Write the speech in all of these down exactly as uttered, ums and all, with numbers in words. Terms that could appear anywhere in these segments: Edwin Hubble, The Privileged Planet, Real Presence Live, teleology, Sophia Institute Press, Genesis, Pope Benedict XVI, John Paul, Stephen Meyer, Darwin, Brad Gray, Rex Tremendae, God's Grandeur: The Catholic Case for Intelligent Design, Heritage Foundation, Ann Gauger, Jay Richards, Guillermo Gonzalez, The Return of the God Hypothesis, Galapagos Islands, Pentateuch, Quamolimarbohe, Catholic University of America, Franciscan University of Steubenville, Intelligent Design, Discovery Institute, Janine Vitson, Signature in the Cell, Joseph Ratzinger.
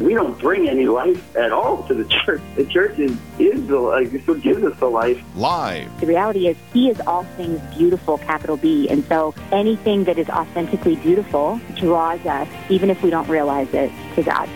We don't bring any life at all to the church. The church is, is the life. It's what gives us the life. Live. The reality is, He is all things beautiful, capital B. And so anything that is authentically beautiful draws us, even if we don't realize it, to God.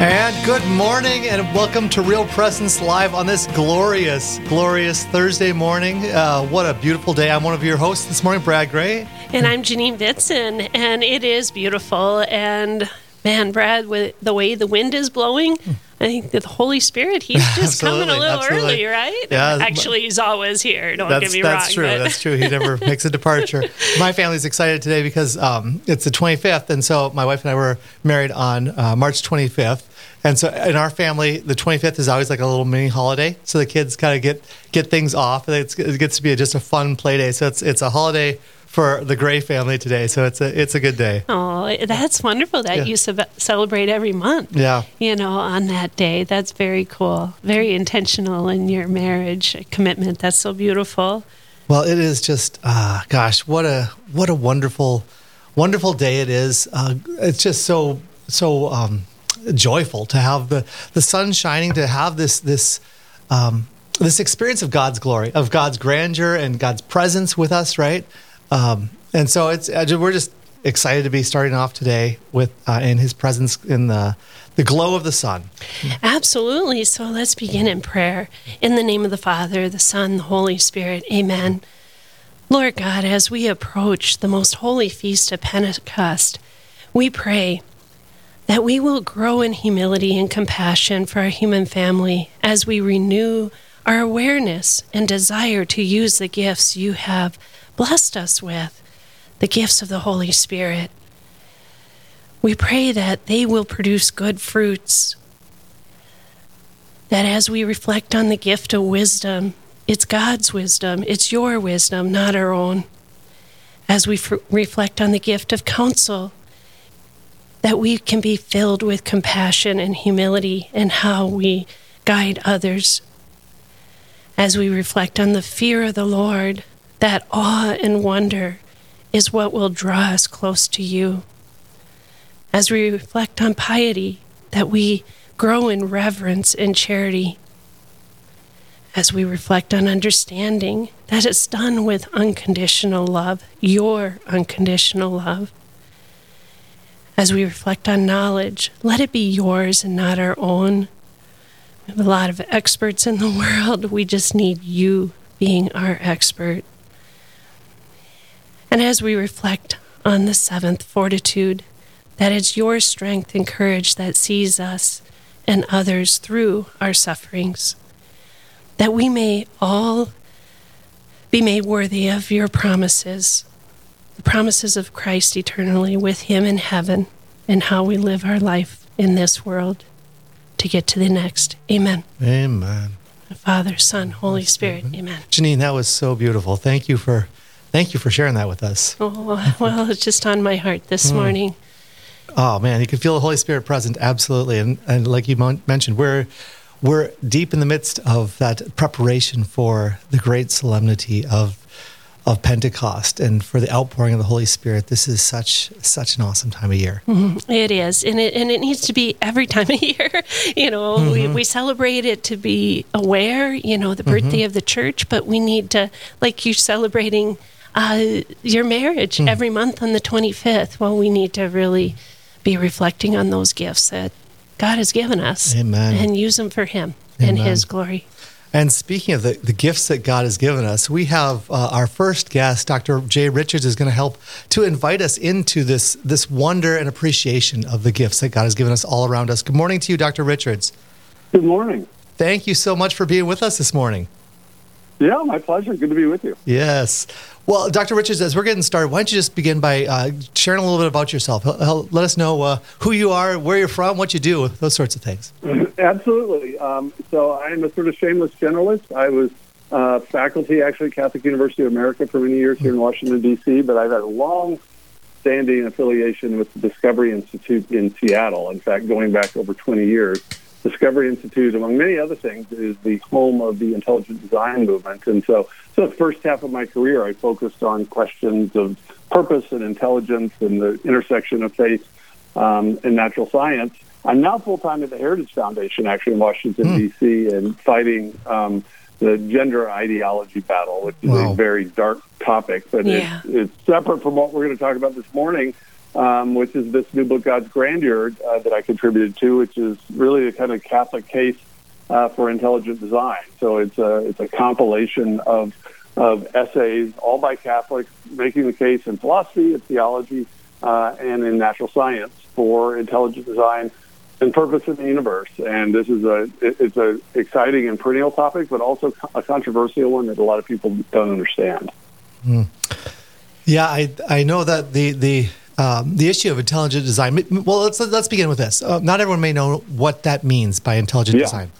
And good morning and welcome to Real Presence Live on this glorious, glorious Thursday morning. Uh, what a beautiful day. I'm one of your hosts this morning, Brad Gray. And I'm Janine Vitson, and it is beautiful. And man, Brad, with the way the wind is blowing, I think that the Holy Spirit, He's just coming a little absolutely. early, right? Yeah, actually, He's always here. Don't get me that's wrong. That's true. That's true. He never makes a departure. My family's excited today because um, it's the twenty-fifth, and so my wife and I were married on uh, March twenty-fifth. And so in our family, the twenty-fifth is always like a little mini holiday. So the kids kind of get, get things off. It's, it gets to be a, just a fun play day. So it's it's a holiday for the Gray family today. So it's a it's a good day. Oh, that's wonderful that yeah. you sub- celebrate every month. Yeah. You know, on that day. That's very cool. Very intentional in your marriage commitment. That's so beautiful. Well, it is just, uh, gosh, what a what a wonderful, wonderful day it is. Uh, it's just so, so... Um, joyful to have the, the sun shining, to have this this um, this experience of God's glory, of God's grandeur, and God's presence with us, right? Um, and so it's we're just excited to be starting off today with uh, in His presence, in the the glow of the sun. Absolutely. So let's begin in prayer. In the name of the Father, the Son, the Holy Spirit. Amen. Lord God, as we approach the most holy feast of Pentecost, we pray that we will grow in humility and compassion for our human family as we renew our awareness and desire to use the gifts You have blessed us with, the gifts of the Holy Spirit. We pray that they will produce good fruits, that as we reflect on the gift of wisdom, it's God's wisdom, it's Your wisdom, not our own. As we f- reflect on the gift of counsel, that we can be filled with compassion and humility in how we guide others. As we reflect on the fear of the Lord, that awe and wonder is what will draw us close to You. As we reflect on piety, that we grow in reverence and charity. As we reflect on understanding, that it's done with unconditional love, Your unconditional love. As we reflect on knowledge, let it be Yours and not our own. We have a lot of experts in the world. We just need You being our expert. And as we reflect on the seventh fortitude, that it's Your strength and courage that sees us and others through our sufferings, that we may all be made worthy of Your promises, the promises of Christ eternally with Him in heaven, and how we live our life in this world to get to the next. Amen. Amen. Father, Son, Holy Spirit. Amen. Janine, that was so beautiful. Thank you for, thank you for sharing that with us. Oh, well, it's just on my heart this mm. morning. Oh man, you can feel the Holy Spirit present, absolutely, and and like you mentioned, we're we're deep in the midst of that preparation for the great solemnity of. of Pentecost and for the outpouring of the Holy Spirit. This is such such an awesome time of year. Mm-hmm. It is, and it and it needs to be every time of year. You know, mm-hmm. we, we celebrate it to be aware, you know, the birthday mm-hmm. of the church, but we need to, like you celebrating uh, your marriage mm-hmm. every month on the twenty-fifth. Well, we need to really be reflecting on those gifts that God has given us. Amen. And use them for Him Amen. and His glory. And speaking of the, the gifts that God has given us, we have uh, our first guest, Doctor Jay Richards, is going to help to invite us into this this wonder and appreciation of the gifts that God has given us all around us. Good morning to you, Doctor Richards. Good morning. Thank you so much for being with us this morning. Yeah, my pleasure. Good to be with you. Yes. Well, Doctor Richards, as we're getting started, why don't you just begin by uh, sharing a little bit about yourself. He'll, he'll let us know uh, who you are, where you're from, what you do, those sorts of things. Absolutely. Um, so I'm a sort of shameless generalist. I was uh, faculty, actually, at Catholic University of America for many years here in Washington, D C, but I've had a long long-standing affiliation with the Discovery Institute in Seattle. In fact, going back over twenty years, Discovery Institute, among many other things, is the home of the intelligent design movement. And so, so the first half of my career, I focused on questions of purpose and intelligence and the intersection of faith um, and natural science. I'm now full-time at the Heritage Foundation, actually, in Washington, mm. D C, and fighting um, the gender ideology battle, which wow. is a very dark topic. But yeah. it's, it's separate from what we're going to talk about this morning, um, which is this new book, God's Grandeur, uh, that I contributed to, which is really a kind of Catholic case uh, for intelligent design. So it's a, it's a compilation of, of essays, all by Catholics, making the case in philosophy, in theology, uh, and in natural science for intelligent design and purpose in the universe. And this is a it's a exciting and perennial topic, but also a controversial one that a lot of people don't understand. Mm. Yeah, I I know that the the um, the issue of intelligent design. Well, let's let's begin with this. Uh, not everyone may know what that means by intelligent yeah. design.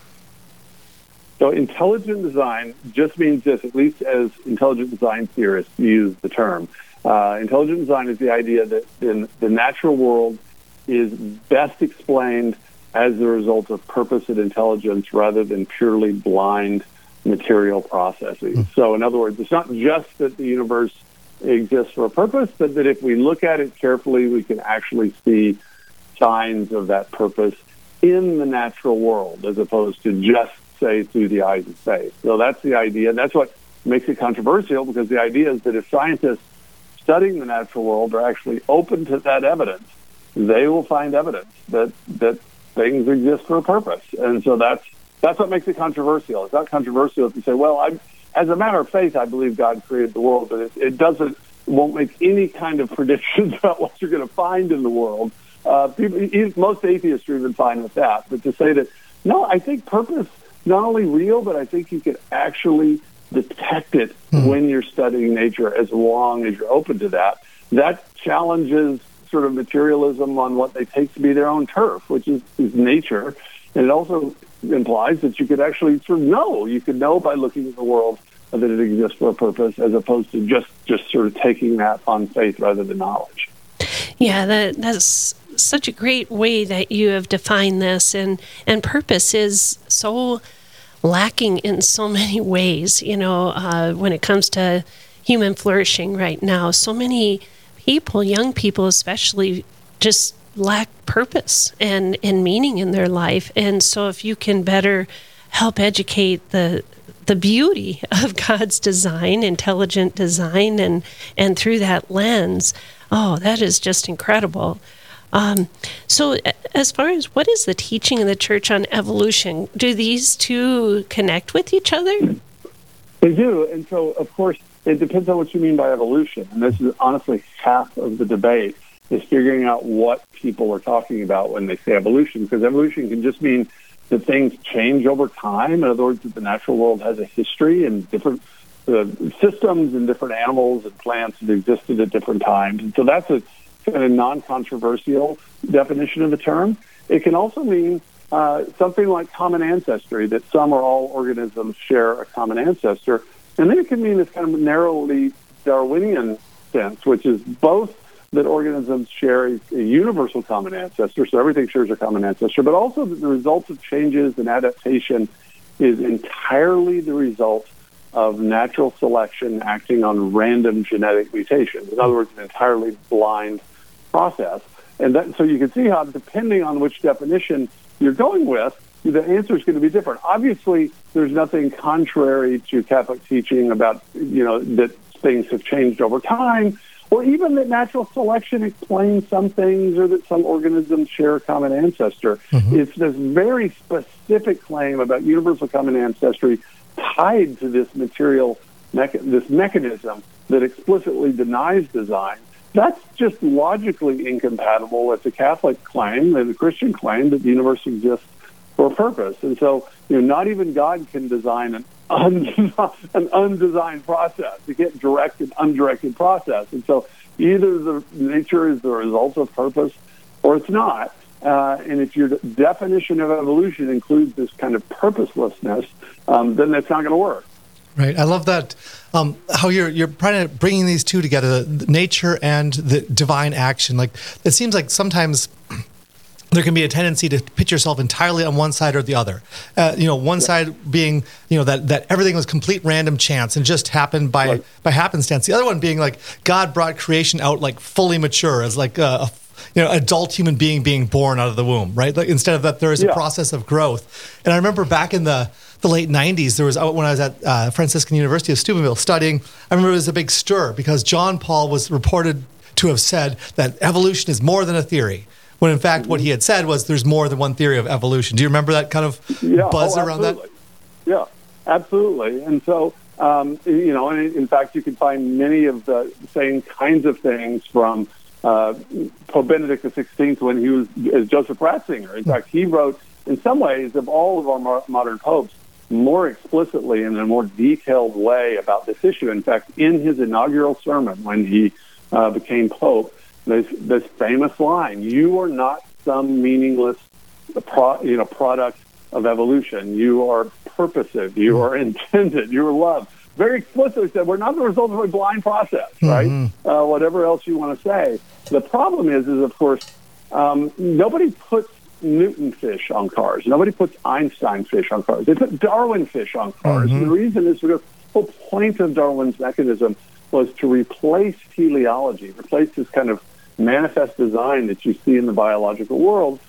So intelligent design just means this, at least as intelligent design theorists use the term. Uh, intelligent design is the idea that in the natural world is best explained as the result of purpose and intelligence rather than purely blind material processes. Mm. So in other words, it's not just that the universe exists for a purpose, but that if we look at it carefully, we can actually see signs of that purpose in the natural world, as opposed to just, say, through the eyes of faith. So that's the idea. That's what makes it controversial, because the idea is that if scientists studying the natural world are actually open to that evidence, they will find evidence that that things exist for a purpose. And so that's that's what makes it controversial. It's not controversial if you say, well, I'm, as a matter of faith, I believe God created the world, but it, it doesn't won't make any kind of predictions about what you're going to find in the world. Uh, people, even, most atheists are even fine with that. But to say that, no, I think purpose not only real, but I think you can actually detect it mm-hmm. when you're studying nature, as long as you're open to that. That challenges sort of materialism on what they take to be their own turf, which is, is nature. And it also implies that you could actually sort of know. You could know by looking at the world that it exists for a purpose, as opposed to just, just sort of taking that on faith rather than knowledge. Yeah, that that's such a great way that you have defined this. And, and purpose is so lacking in so many ways, you know, uh, when it comes to human flourishing right now. So many people, young people especially, just lack purpose and, and meaning in their life. And so if you can better help educate the the beauty of God's design, intelligent design, and, and through that lens, oh, that is just incredible. Um, so as far as what is the teaching of the church on evolution, do these two connect with each other? They do. And so, of course, it depends on what you mean by evolution. And this is honestly half of the debate, is figuring out what people are talking about when they say evolution, because evolution can just mean that things change over time. In other words, that the natural world has a history, and different uh, systems and different animals and plants that existed at different times. And so that's a kind of non-controversial definition of the term. It can also mean uh, something like common ancestry, that some or all organisms share a common ancestor. And then it can mean this kind of narrowly Darwinian sense, which is both that organisms share a, a universal common ancestor, so everything shares a common ancestor, but also that the results of changes and adaptation is entirely the result of natural selection acting on random genetic mutations. In other words, an entirely blind process. And that, so you can see how, depending on which definition you're going with, the answer is going to be different. Obviously, there's nothing contrary to Catholic teaching about, you know, that things have changed over time, or even that natural selection explains some things, or that some organisms share a common ancestor. Mm-hmm. It's this very specific claim about universal common ancestry tied to this material, mecha- this mechanism that explicitly denies design. That's just logically incompatible with the Catholic claim and the Christian claim that the universe exists for a purpose. And so, you know, not even God can design an, un- an undesigned process. You can't direct an undirected process. And so either the nature is the result of purpose or it's not. Uh, and if your definition of evolution includes this kind of purposelessness, um, then that's not going to work. Right. I love that, um, how you're you're bringing these two together, the nature and the divine action. Like, it seems like sometimes there can be a tendency to pitch yourself entirely on one side or the other. Uh, you know, one yeah. side being, you know, that, that everything was complete random chance and just happened by, right. by happenstance. The other one being like God brought creation out like fully mature as like a, a you know, adult human being being born out of the womb, right? Like, instead of that, there is yeah. a process of growth. And I remember back in the the late nineties, there was, when I was at uh, Franciscan University of Steubenville studying, I remember it was a big stir because John Paul was reported to have said that evolution is more than a theory, when in fact what he had said was there's more than one theory of evolution. Do you remember that kind of yeah, buzz oh, around that? Yeah, absolutely. And so, um, you know, and in fact, you can find many of the same kinds of things from uh, Pope Benedict the sixteenth when he was as Joseph Ratzinger. In fact, he wrote, in some ways, of all of our modern popes, more explicitly and in a more detailed way about this issue. In fact, in his inaugural sermon when he uh, became Pope, this, this famous line, you are not some meaningless pro, you know, product of evolution. You are purposive. You are intended. You are loved. Very explicitly said, we're not the result of a blind process, right? Mm-hmm. Uh, whatever else you want to say. The problem is, is of course, um, nobody puts Newton fish on cars. Nobody puts Einstein fish on cars. They put Darwin fish on cars. Mm-hmm. And the reason is because the whole point of Darwin's mechanism was to replace teleology, replace this kind of manifest design that you see in the biological world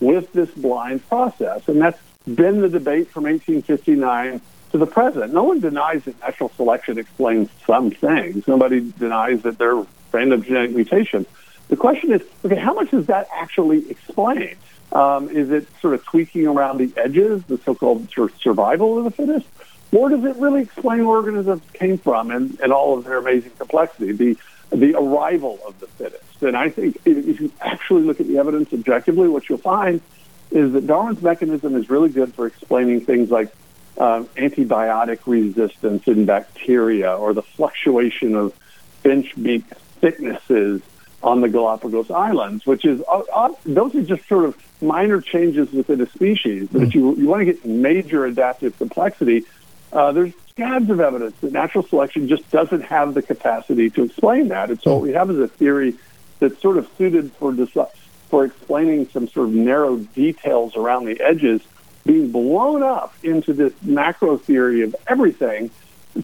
with this blind process. And that's been the debate from eighteen fifty-nine to the present. No one denies that natural selection explains some things. Nobody denies that there are random genetic mutations. The question is, okay, how much does that actually explain? Um, is it sort of tweaking around the edges, the so-called survival of the fittest? Or does it really explain where organisms came from and, and all of their amazing complexity, the the arrival of the fittest? And I think if you actually look at the evidence objectively, what you'll find is that Darwin's mechanism is really good for explaining things like um, antibiotic resistance in bacteria or the fluctuation of finch beak thicknesses on the Galapagos Islands, which is, uh, uh, those are just sort of minor changes within a species. But if you, you want to get major adaptive complexity, Uh, there's scabs of evidence that natural selection just doesn't have the capacity to explain that. And so what we have is a theory that's sort of suited for dis- for explaining some sort of narrow details around the edges being blown up into this macro theory of everything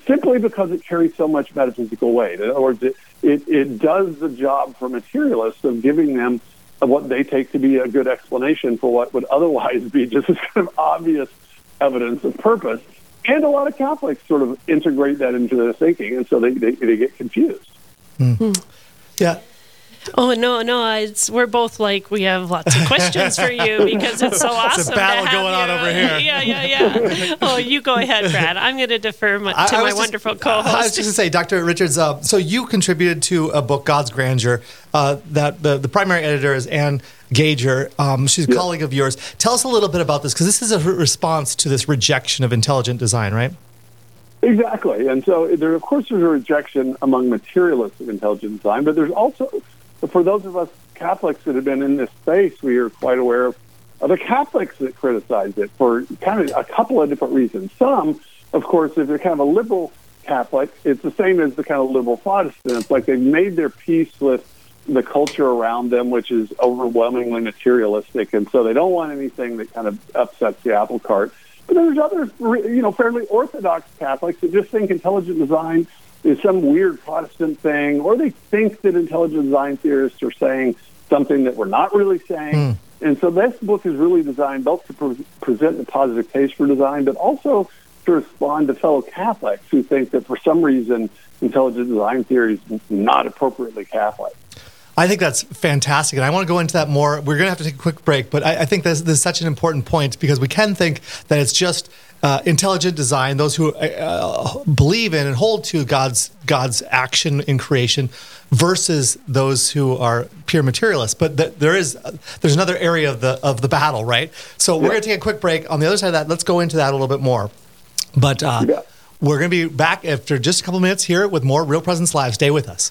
simply because it carries so much metaphysical weight. In other words, it, it, it does the job for materialists of giving them what they take to be a good explanation for what would otherwise be just this kind of obvious evidence of purpose. And a lot of Catholics sort of integrate that into their thinking, and so they they, they get confused. Mm-hmm. Yeah. Oh, no, no, it's, we're both like, we have lots of questions for you because it's so awesome. It's a battle to have going you. on over here. Yeah, yeah, yeah. Oh, you go ahead, Brad. I'm going to defer my, to I, I my wonderful just, co-host. I was just going to say, Doctor Richards, uh, so you contributed to a book, God's Grandeur, uh, that the, the primary editor is Ann Gauger. Um, she's a yeah. colleague of yours. Tell us a little bit about this, because this is a response to this rejection of intelligent design, right? Exactly. And so, there, of course, there's a rejection among materialists of intelligent design, but there's also... But for those of us Catholics that have been in this space, we are quite aware of other Catholics that criticize it for kind of a couple of different reasons. Some, of course, if they're kind of a liberal Catholic, it's the same as the kind of liberal Protestants. Like, they've made their peace with the culture around them, which is overwhelmingly materialistic, and so they don't want anything that kind of upsets the apple cart. But there's other, you know, fairly orthodox Catholics that just think intelligent design is some weird Protestant thing, or they think that intelligent design theorists are saying something that we're not really saying. Mm. And so this book is really designed both to pre- present the positive case for design, but also to respond to fellow Catholics who think that for some reason intelligent design theory is not appropriately Catholic. I think that's fantastic, and I want to go into that more. We're going to have to take a quick break, but I, I think this, this is such an important point because we can think that it's just uh, intelligent design, those who uh, believe in and hold to God's God's action in creation versus those who are pure materialists. But th- there is uh, there's another area of the of the battle, right? So we're yeah. going to take a quick break. On the other side of that, let's go into that a little bit more. But uh, yeah. we're going to be back after just a couple minutes here with more Real Presence Live. Stay with us.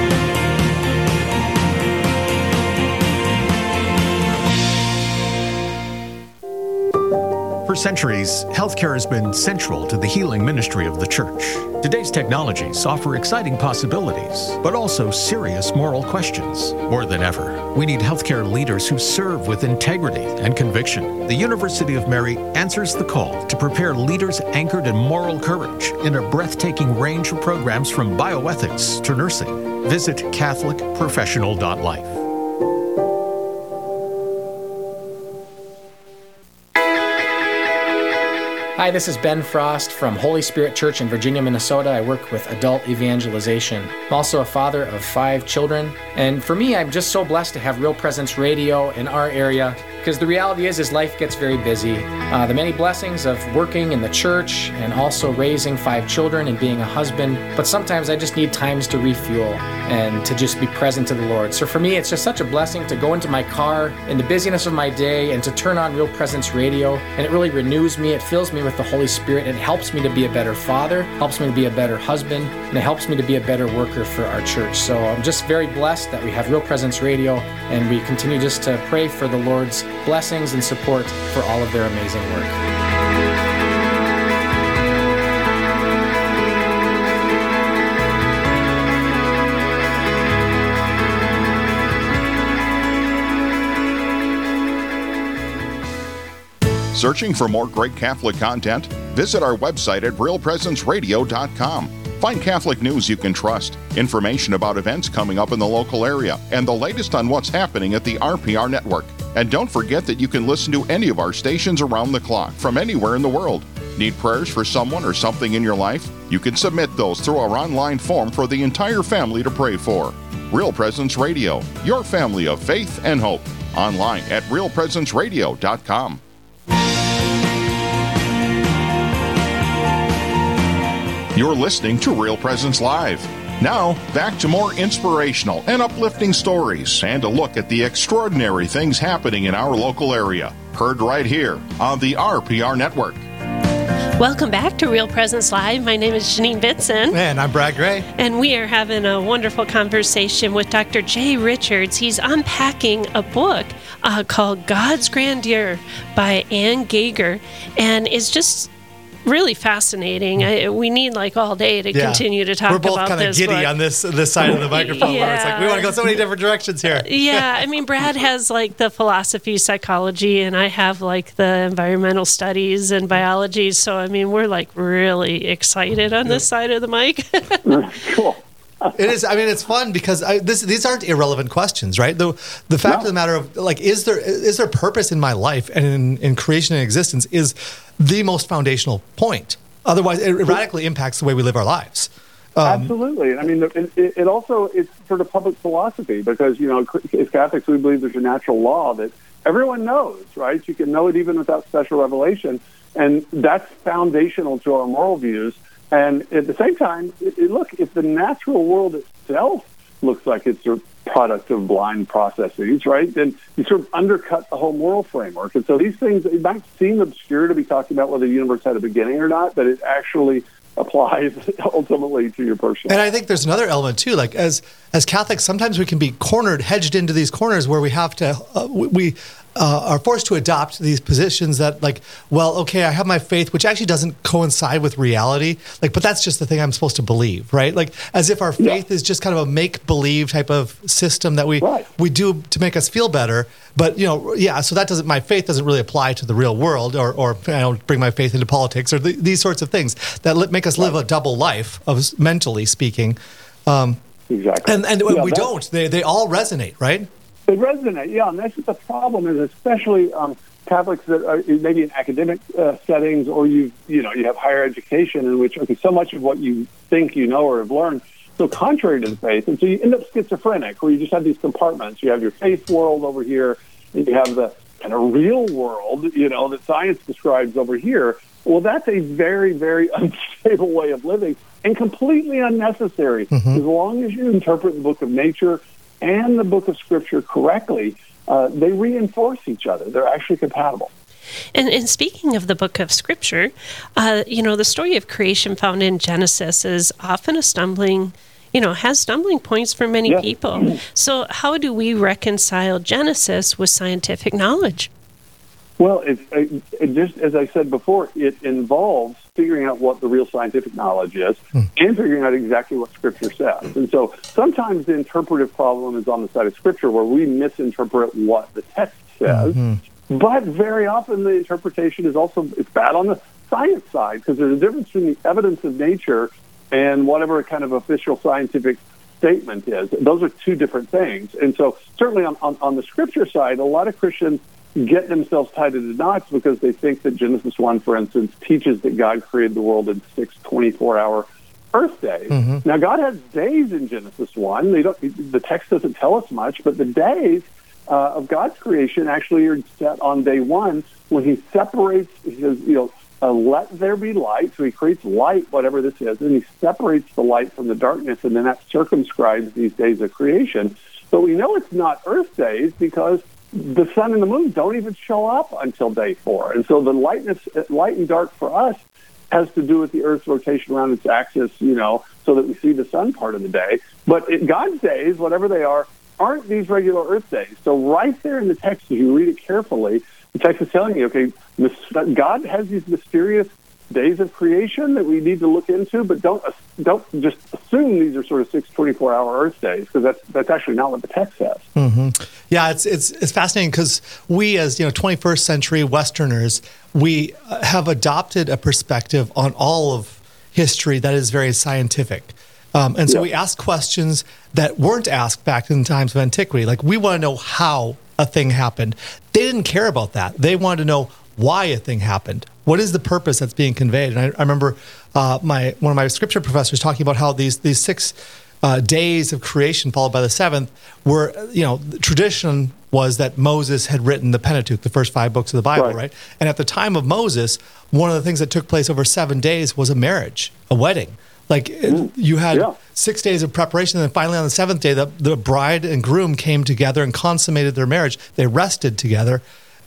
For centuries, healthcare has been central to the healing ministry of the Church. Today's technologies offer exciting possibilities, but also serious moral questions. More than ever, we need healthcare leaders who serve with integrity and conviction. The University of Mary answers the call to prepare leaders anchored in moral courage in a breathtaking range of programs from bioethics to nursing. Visit catholic professional dot life. Hi, this is Ben Frost from Holy Spirit Church in Virginia, Minnesota. I work with adult evangelization. I'm also a father of five children. And for me, I'm just so blessed to have Real Presence Radio in our area, because the reality is, is life gets very busy. Uh, the many blessings of working in the church and also raising five children and being a husband. But sometimes I just need times to refuel and to just be present to the Lord. So for me, it's just such a blessing to go into my car in the busyness of my day and to turn on Real Presence Radio. And it really renews me. It fills me with the Holy Spirit. It helps me to be a better father, helps me to be a better husband, and it helps me to be a better worker for our church. So I'm just very blessed that we have Real Presence Radio, and we continue just to pray for the Lord's blessings and support for all of their amazing work. Searching for more great Catholic content? Visit our website at real presence radio dot com. Find Catholic news you can trust, information about events coming up in the local area, and the latest on what's happening at the R P R Network. And don't forget that you can listen to any of our stations around the clock from anywhere in the world. Need prayers for someone or something in your life? You can submit those through our online form for the entire family to pray for. Real Presence Radio, your family of faith and hope. Online at real presence radio dot com. You're listening to Real Presence Live. Now, back to more inspirational and uplifting stories and a look at the extraordinary things happening in our local area. Heard right here on the R P R Network. Welcome back to Real Presence Live. My name is Janine Vitson. And I'm Brad Gray. And we are having a wonderful conversation with Doctor Jay Richards. He's unpacking a book uh, called God's Grandeur by Ann Gauger, and it's just really fascinating. I, we need like all day to yeah. continue to talk about this. We're both kind of giddy book. on this this side of the microphone. Yeah. Where it's like we want to go so many different directions here. Yeah, I mean, Brad has like the philosophy, psychology, and I have like the environmental studies and biology. So I mean, we're like really excited on this side of the mic. Cool. It is. I mean, it's fun because I, this, these aren't irrelevant questions, right? The the fact no. of the matter of like, is there is there purpose in my life and in, in creation and existence is the most foundational point. Otherwise, it radically impacts the way we live our lives. Um, Absolutely. I mean, it, it also it's sort of public philosophy because, you know, as Catholics, we believe there's a natural law that everyone knows, right? You can know it even without special revelation, and that's foundational to our moral views. And at the same time, it, it, look, if the natural world itself looks like it's a product of blind processes, right, then you sort of undercut the whole moral framework. And so these things, it might seem obscure to be talking about whether the universe had a beginning or not, but it actually applies ultimately to your personal. And I think there's another element, too. Like, as as Catholics, sometimes we can be cornered, hedged into these corners where we have to, uh, we uh, are forced to adopt these positions that, like, well, okay, I have my faith, which actually doesn't coincide with reality. Like, but that's just the thing I'm supposed to believe, right? Like, as if our faith yeah. is just kind of a make-believe type of system that we right. we do to make us feel better. But, you know, yeah, so that doesn't, my faith doesn't really apply to the real world, or, or I don't bring my faith into politics or th- these sorts of things that li- make us live right. a double life, of mentally speaking. Um, Exactly. And, and yeah, we don't. They they all resonate, right? They resonate, yeah. And that's what the problem is, especially um, Catholics that are maybe in academic uh, settings, or you you know you have higher education in which okay, so much of what you think you know or have learned so contrary to the faith, and so you end up schizophrenic, where you just have these compartments. You have your faith world over here, and you have the kind of real world, you know, that science describes over here. Well, that's a very, very unstable way of living, and completely unnecessary. Mm-hmm. As long as you interpret the book of nature and the book of Scripture correctly, uh, they reinforce each other. They're actually compatible. And, and speaking of the book of Scripture, uh, you know, the story of creation found in Genesis is often a stumbling, you know, has stumbling points for many yeah. people. So how do we reconcile Genesis with scientific knowledge? Well, it, it, it just as I said before, it involves figuring out what the real scientific knowledge is hmm. and figuring out exactly what Scripture says. And so sometimes the interpretive problem is on the side of Scripture, where we misinterpret what the text says. Mm-hmm. But very often the interpretation is also it's bad on the science side, because there's a difference between the evidence of nature and whatever kind of official scientific statement is. Those are two different things. And so certainly on, on, on the Scripture side, a lot of Christians get themselves tied into knots because they think that Genesis one, for instance, teaches that God created the world in six twenty-four hour Earth days. Mm-hmm. Now, God has days in Genesis one. They don't, the text doesn't tell us much, but the days uh, of God's creation actually are set on day one when he separates, he says, you know, uh, let there be light. So he creates light, whatever this is, and he separates the light from the darkness, and then that circumscribes these days of creation. So we know it's not Earth days because the sun and the moon don't even show up until day four. And so the lightness, light and dark for us has to do with the Earth's rotation around its axis, you know, so that we see the sun part of the day. But in God's days, whatever they are, aren't these regular Earth days. So right there in the text, if you read it carefully, the text is telling you, okay, God has these mysterious days of creation that we need to look into, but don't don't just assume these are sort of six twenty-four hour Earth days, because that's that's actually not what the text says. Mm-hmm. Yeah, it's it's it's fascinating, because we as you know twenty-first century Westerners, we have adopted a perspective on all of history that is very scientific, um, and so yeah. we ask questions that weren't asked back in times of antiquity. Like, we want to know how a thing happened. They didn't care about that. They wanted to know why a thing happened. What is the purpose that's being conveyed? And I, I remember uh, my one of my scripture professors talking about how these these six uh, days of creation followed by the seventh were, you know, the tradition was that Moses had written the Pentateuch, the first five books of the Bible, right. right? And at the time of Moses, one of the things that took place over seven days was a marriage, a wedding. Like, mm. you had yeah. six days of preparation, and then finally on the seventh day, the, the bride and groom came together and consummated their marriage. They rested together.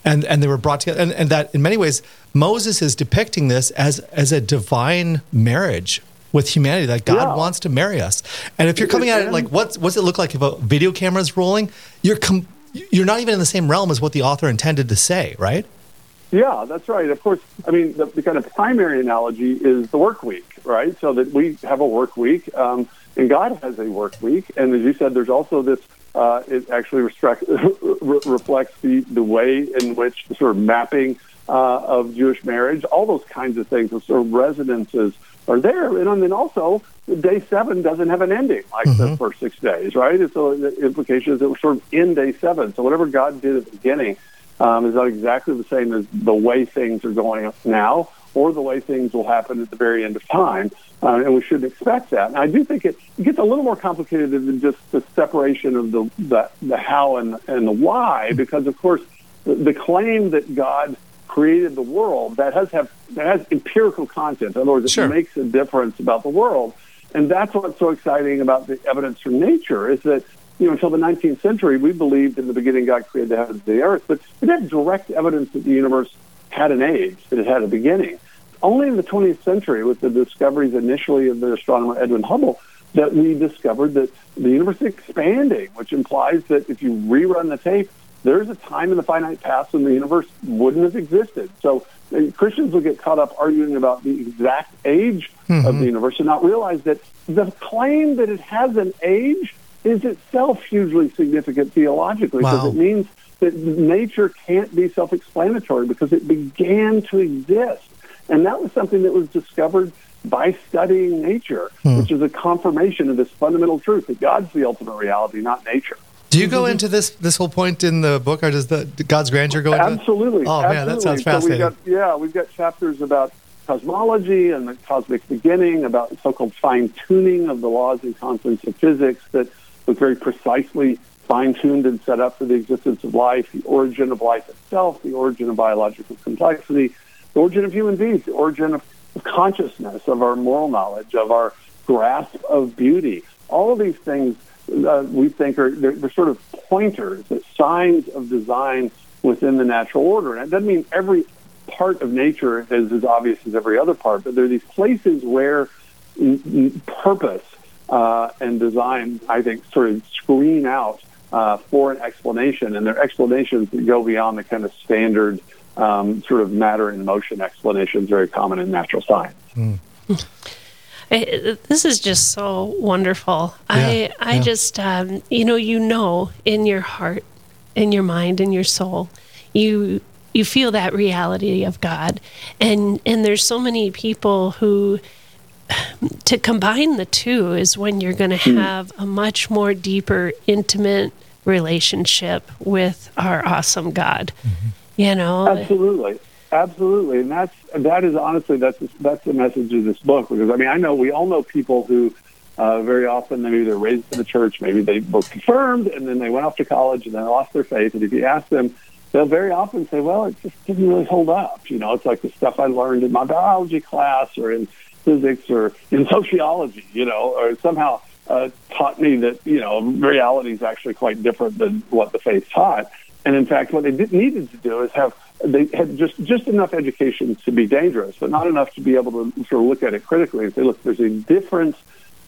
And and they were brought together, and, and that in many ways Moses is depicting this as as a divine marriage with humanity, that God yeah. wants to marry us. And if you're coming at it like, what's what's it look like if a video camera's rolling? You're com- you're not even in the same realm as what the author intended to say, right? Yeah, that's right. Of course, I mean the, the kind of primary analogy is the work week, right? So that we have a work week, um, and God has a work week, and as you said, there's also this. Uh, it actually restrict, re- reflects the, the way in which the sort of mapping uh, of Jewish marriage, all those kinds of things, those sort of resonances are there. And then also, day seven doesn't have an ending like mm-hmm. the first six days, right? And so the implication is that we're sort of in day seven. So whatever God did at the beginning um, is not exactly the same as the way things are going now or the way things will happen at the very end of time. Uh, and we shouldn't expect that. And I do think it, it gets a little more complicated than just the separation of the the, the how and, and the why, because, of course, the, the claim that God created the world, that has have that has empirical content. In other words, sure. it makes a difference about the world. And that's what's so exciting about the evidence from nature, is that, you know, until the nineteenth century, we believed in the beginning God created the heavens and the earth, but we didn't have direct evidence that the universe had an age, that it had a beginning. Only in the twentieth century, with the discoveries initially of the astronomer Edwin Hubble, that we discovered that the universe is expanding, which implies that if you rerun the tape, there's a time in the finite past when the universe wouldn't have existed. So Christians will get caught up arguing about the exact age mm-hmm. of the universe and not realize that the claim that it has an age is itself hugely significant theologically, because wow. it means that nature can't be self-explanatory because it began to exist. And that was something that was discovered by studying nature, hmm. which is a confirmation of this fundamental truth that God's the ultimate reality, not nature. Do you go into this this whole point in the book, or does the God's Grandeur go into it? Absolutely. Oh, absolutely. Man, that sounds fascinating. So we've got, yeah, we've got chapters about cosmology and the cosmic beginning, about so-called fine-tuning of the laws and constants of physics that was very precisely fine-tuned and set up for the existence of life, the origin of life itself, the origin of biological complexity, the origin of human beings, the origin of consciousness, of our moral knowledge, of our grasp of beauty. All of these things uh, we think are they're, they're sort of pointers, they're signs of design within the natural order. And it doesn't mean every part of nature is as obvious as every other part, but there are these places where n- n- purpose uh, and design, I think, sort of screen out uh, for an explanation, and they're explanations that go beyond the kind of standard um, sort of matter in motion explanations very common in natural science. Mm. I, this is just so wonderful. Yeah, I I yeah. just, um, you know, you know in your heart, in your mind, in your soul, you you feel that reality of God. And, and there's so many people who, to combine the two is when you're going to have a much more deeper, intimate relationship with our awesome God, mm-hmm. you know? Absolutely. Absolutely, and that's that is honestly that's that's the message of this book, because I mean I know we all know people who uh, very often maybe they're raised in the church, maybe they were confirmed, and then they went off to college and they lost their faith. And if you ask them, they'll very often say, "Well, it just didn't really hold up." You know, it's like the stuff I learned in my biology class or in physics or in sociology. You know, or somehow uh, taught me that you know reality is actually quite different than what the faith taught. And in fact, what they did, needed to do is have they had just, just enough education to be dangerous, but not enough to be able to sort of look at it critically and say, look, there's a difference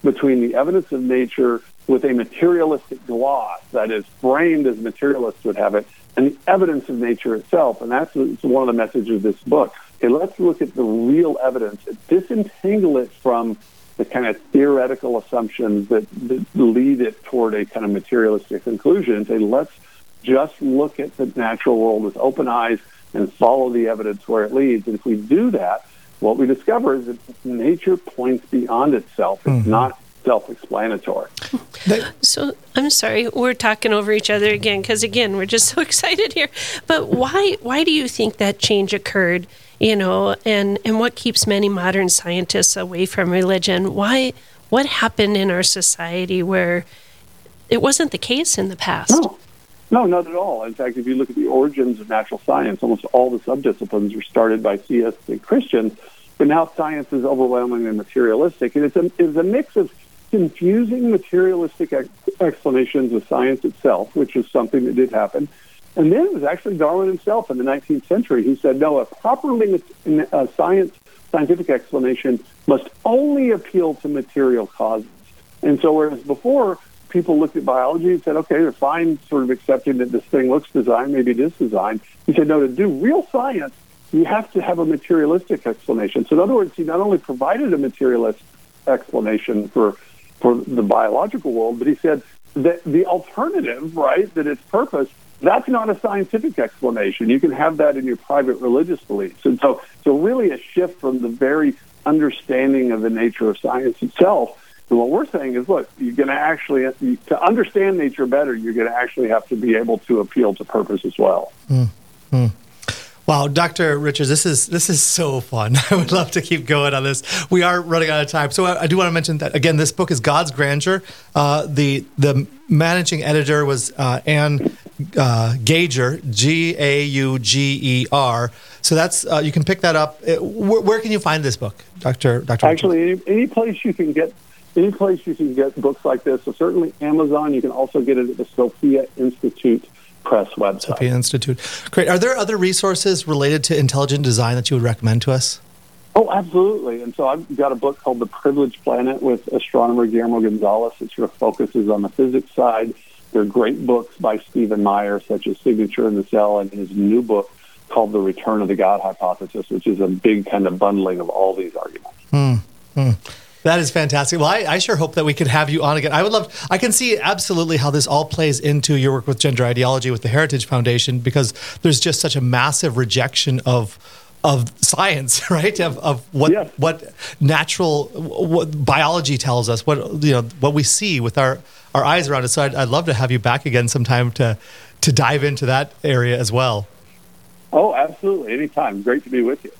between the evidence of nature with a materialistic gloss that is framed as materialists would have it, and the evidence of nature itself. And that's one of the messages of this book. Okay, let's look at the real evidence and disentangle it from the kind of theoretical assumptions that, that lead it toward a kind of materialistic conclusion and say, let's just look at the natural world with open eyes and follow the evidence where it leads. And if we do that, what we discover is that nature points beyond itself. It's mm-hmm. not self-explanatory. So, I'm sorry, we're talking over each other again, because again, we're just so excited here. But why why do you think that change occurred, you know, and, and what keeps many modern scientists away from religion? Why? What happened in our society where it wasn't the case in the past? No. No, not at all. In fact, if you look at the origins of natural science, almost all the subdisciplines were started by theists and Christians, but now science is overwhelmingly materialistic, and it's a, it's a mix of confusing materialistic ex- explanations of science itself, which is something that did happen, and then it was actually Darwin himself in the nineteenth century who said, no, a properly uh, science scientific explanation must only appeal to material causes. And so whereas before, people looked at biology and said, okay, they're fine sort of accepting that this thing looks designed, maybe it is designed. He said, no, to do real science, you have to have a materialistic explanation. So in other words, he not only provided a materialist explanation for, for the biological world, but he said that the alternative, right, that its purpose, that's not a scientific explanation. You can have that in your private religious beliefs. And so, so really a shift from the very understanding of the nature of science itself. So what we're saying is, look, you're going to actually, to understand nature better, you're going to actually have to be able to appeal to purpose as well. Mm-hmm. Wow, Doctor Richards, this is this is so fun. I would love to keep going on this. We are running out of time. So I, I do want to mention that, again, this book is God's Grandeur. Uh, the the managing editor was uh, Ann uh, Gauger, G A U G E R. So that's uh, you can pick that up. It, wh- where can you find this book, Doctor Doctor Actually, any, any place you can get Any place you can get books like this, so certainly Amazon. You can also get it at the Sophia Institute Press website. Sophia Institute. Great. Are there other resources related to intelligent design that you would recommend to us? Oh, absolutely. And so I've got a book called The Privileged Planet with astronomer Guillermo Gonzalez that sort of focuses on the physics side. There are great books by Stephen Meyer, such as Signature in the Cell, and his new book called The Return of the God Hypothesis, which is a big kind of bundling of all these arguments. Hmm. Hmm. That is fantastic. Well, I, I sure hope that we could have you on again. I would love, I can see absolutely how this all plays into your work with gender ideology with the Heritage Foundation, because there's just such a massive rejection of of science, right? Of, of what yes. what natural, what biology tells us, what you know, what we see with our, our eyes around it. So I'd, I'd love to have you back again sometime to to dive into that area as well. Oh, absolutely. Anytime. Great to be with you.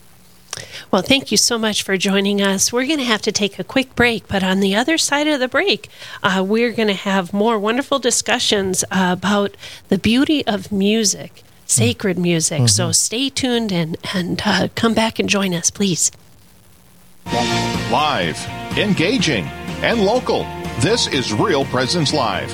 Well, thank you so much for joining us. We're going to have to take a quick break, but on the other side of the break, uh, we're going to have more wonderful discussions uh, about the beauty of music, sacred music. Mm-hmm. So stay tuned and, and uh, come back and join us, please. Live, engaging, and local. This is Real Presence Live,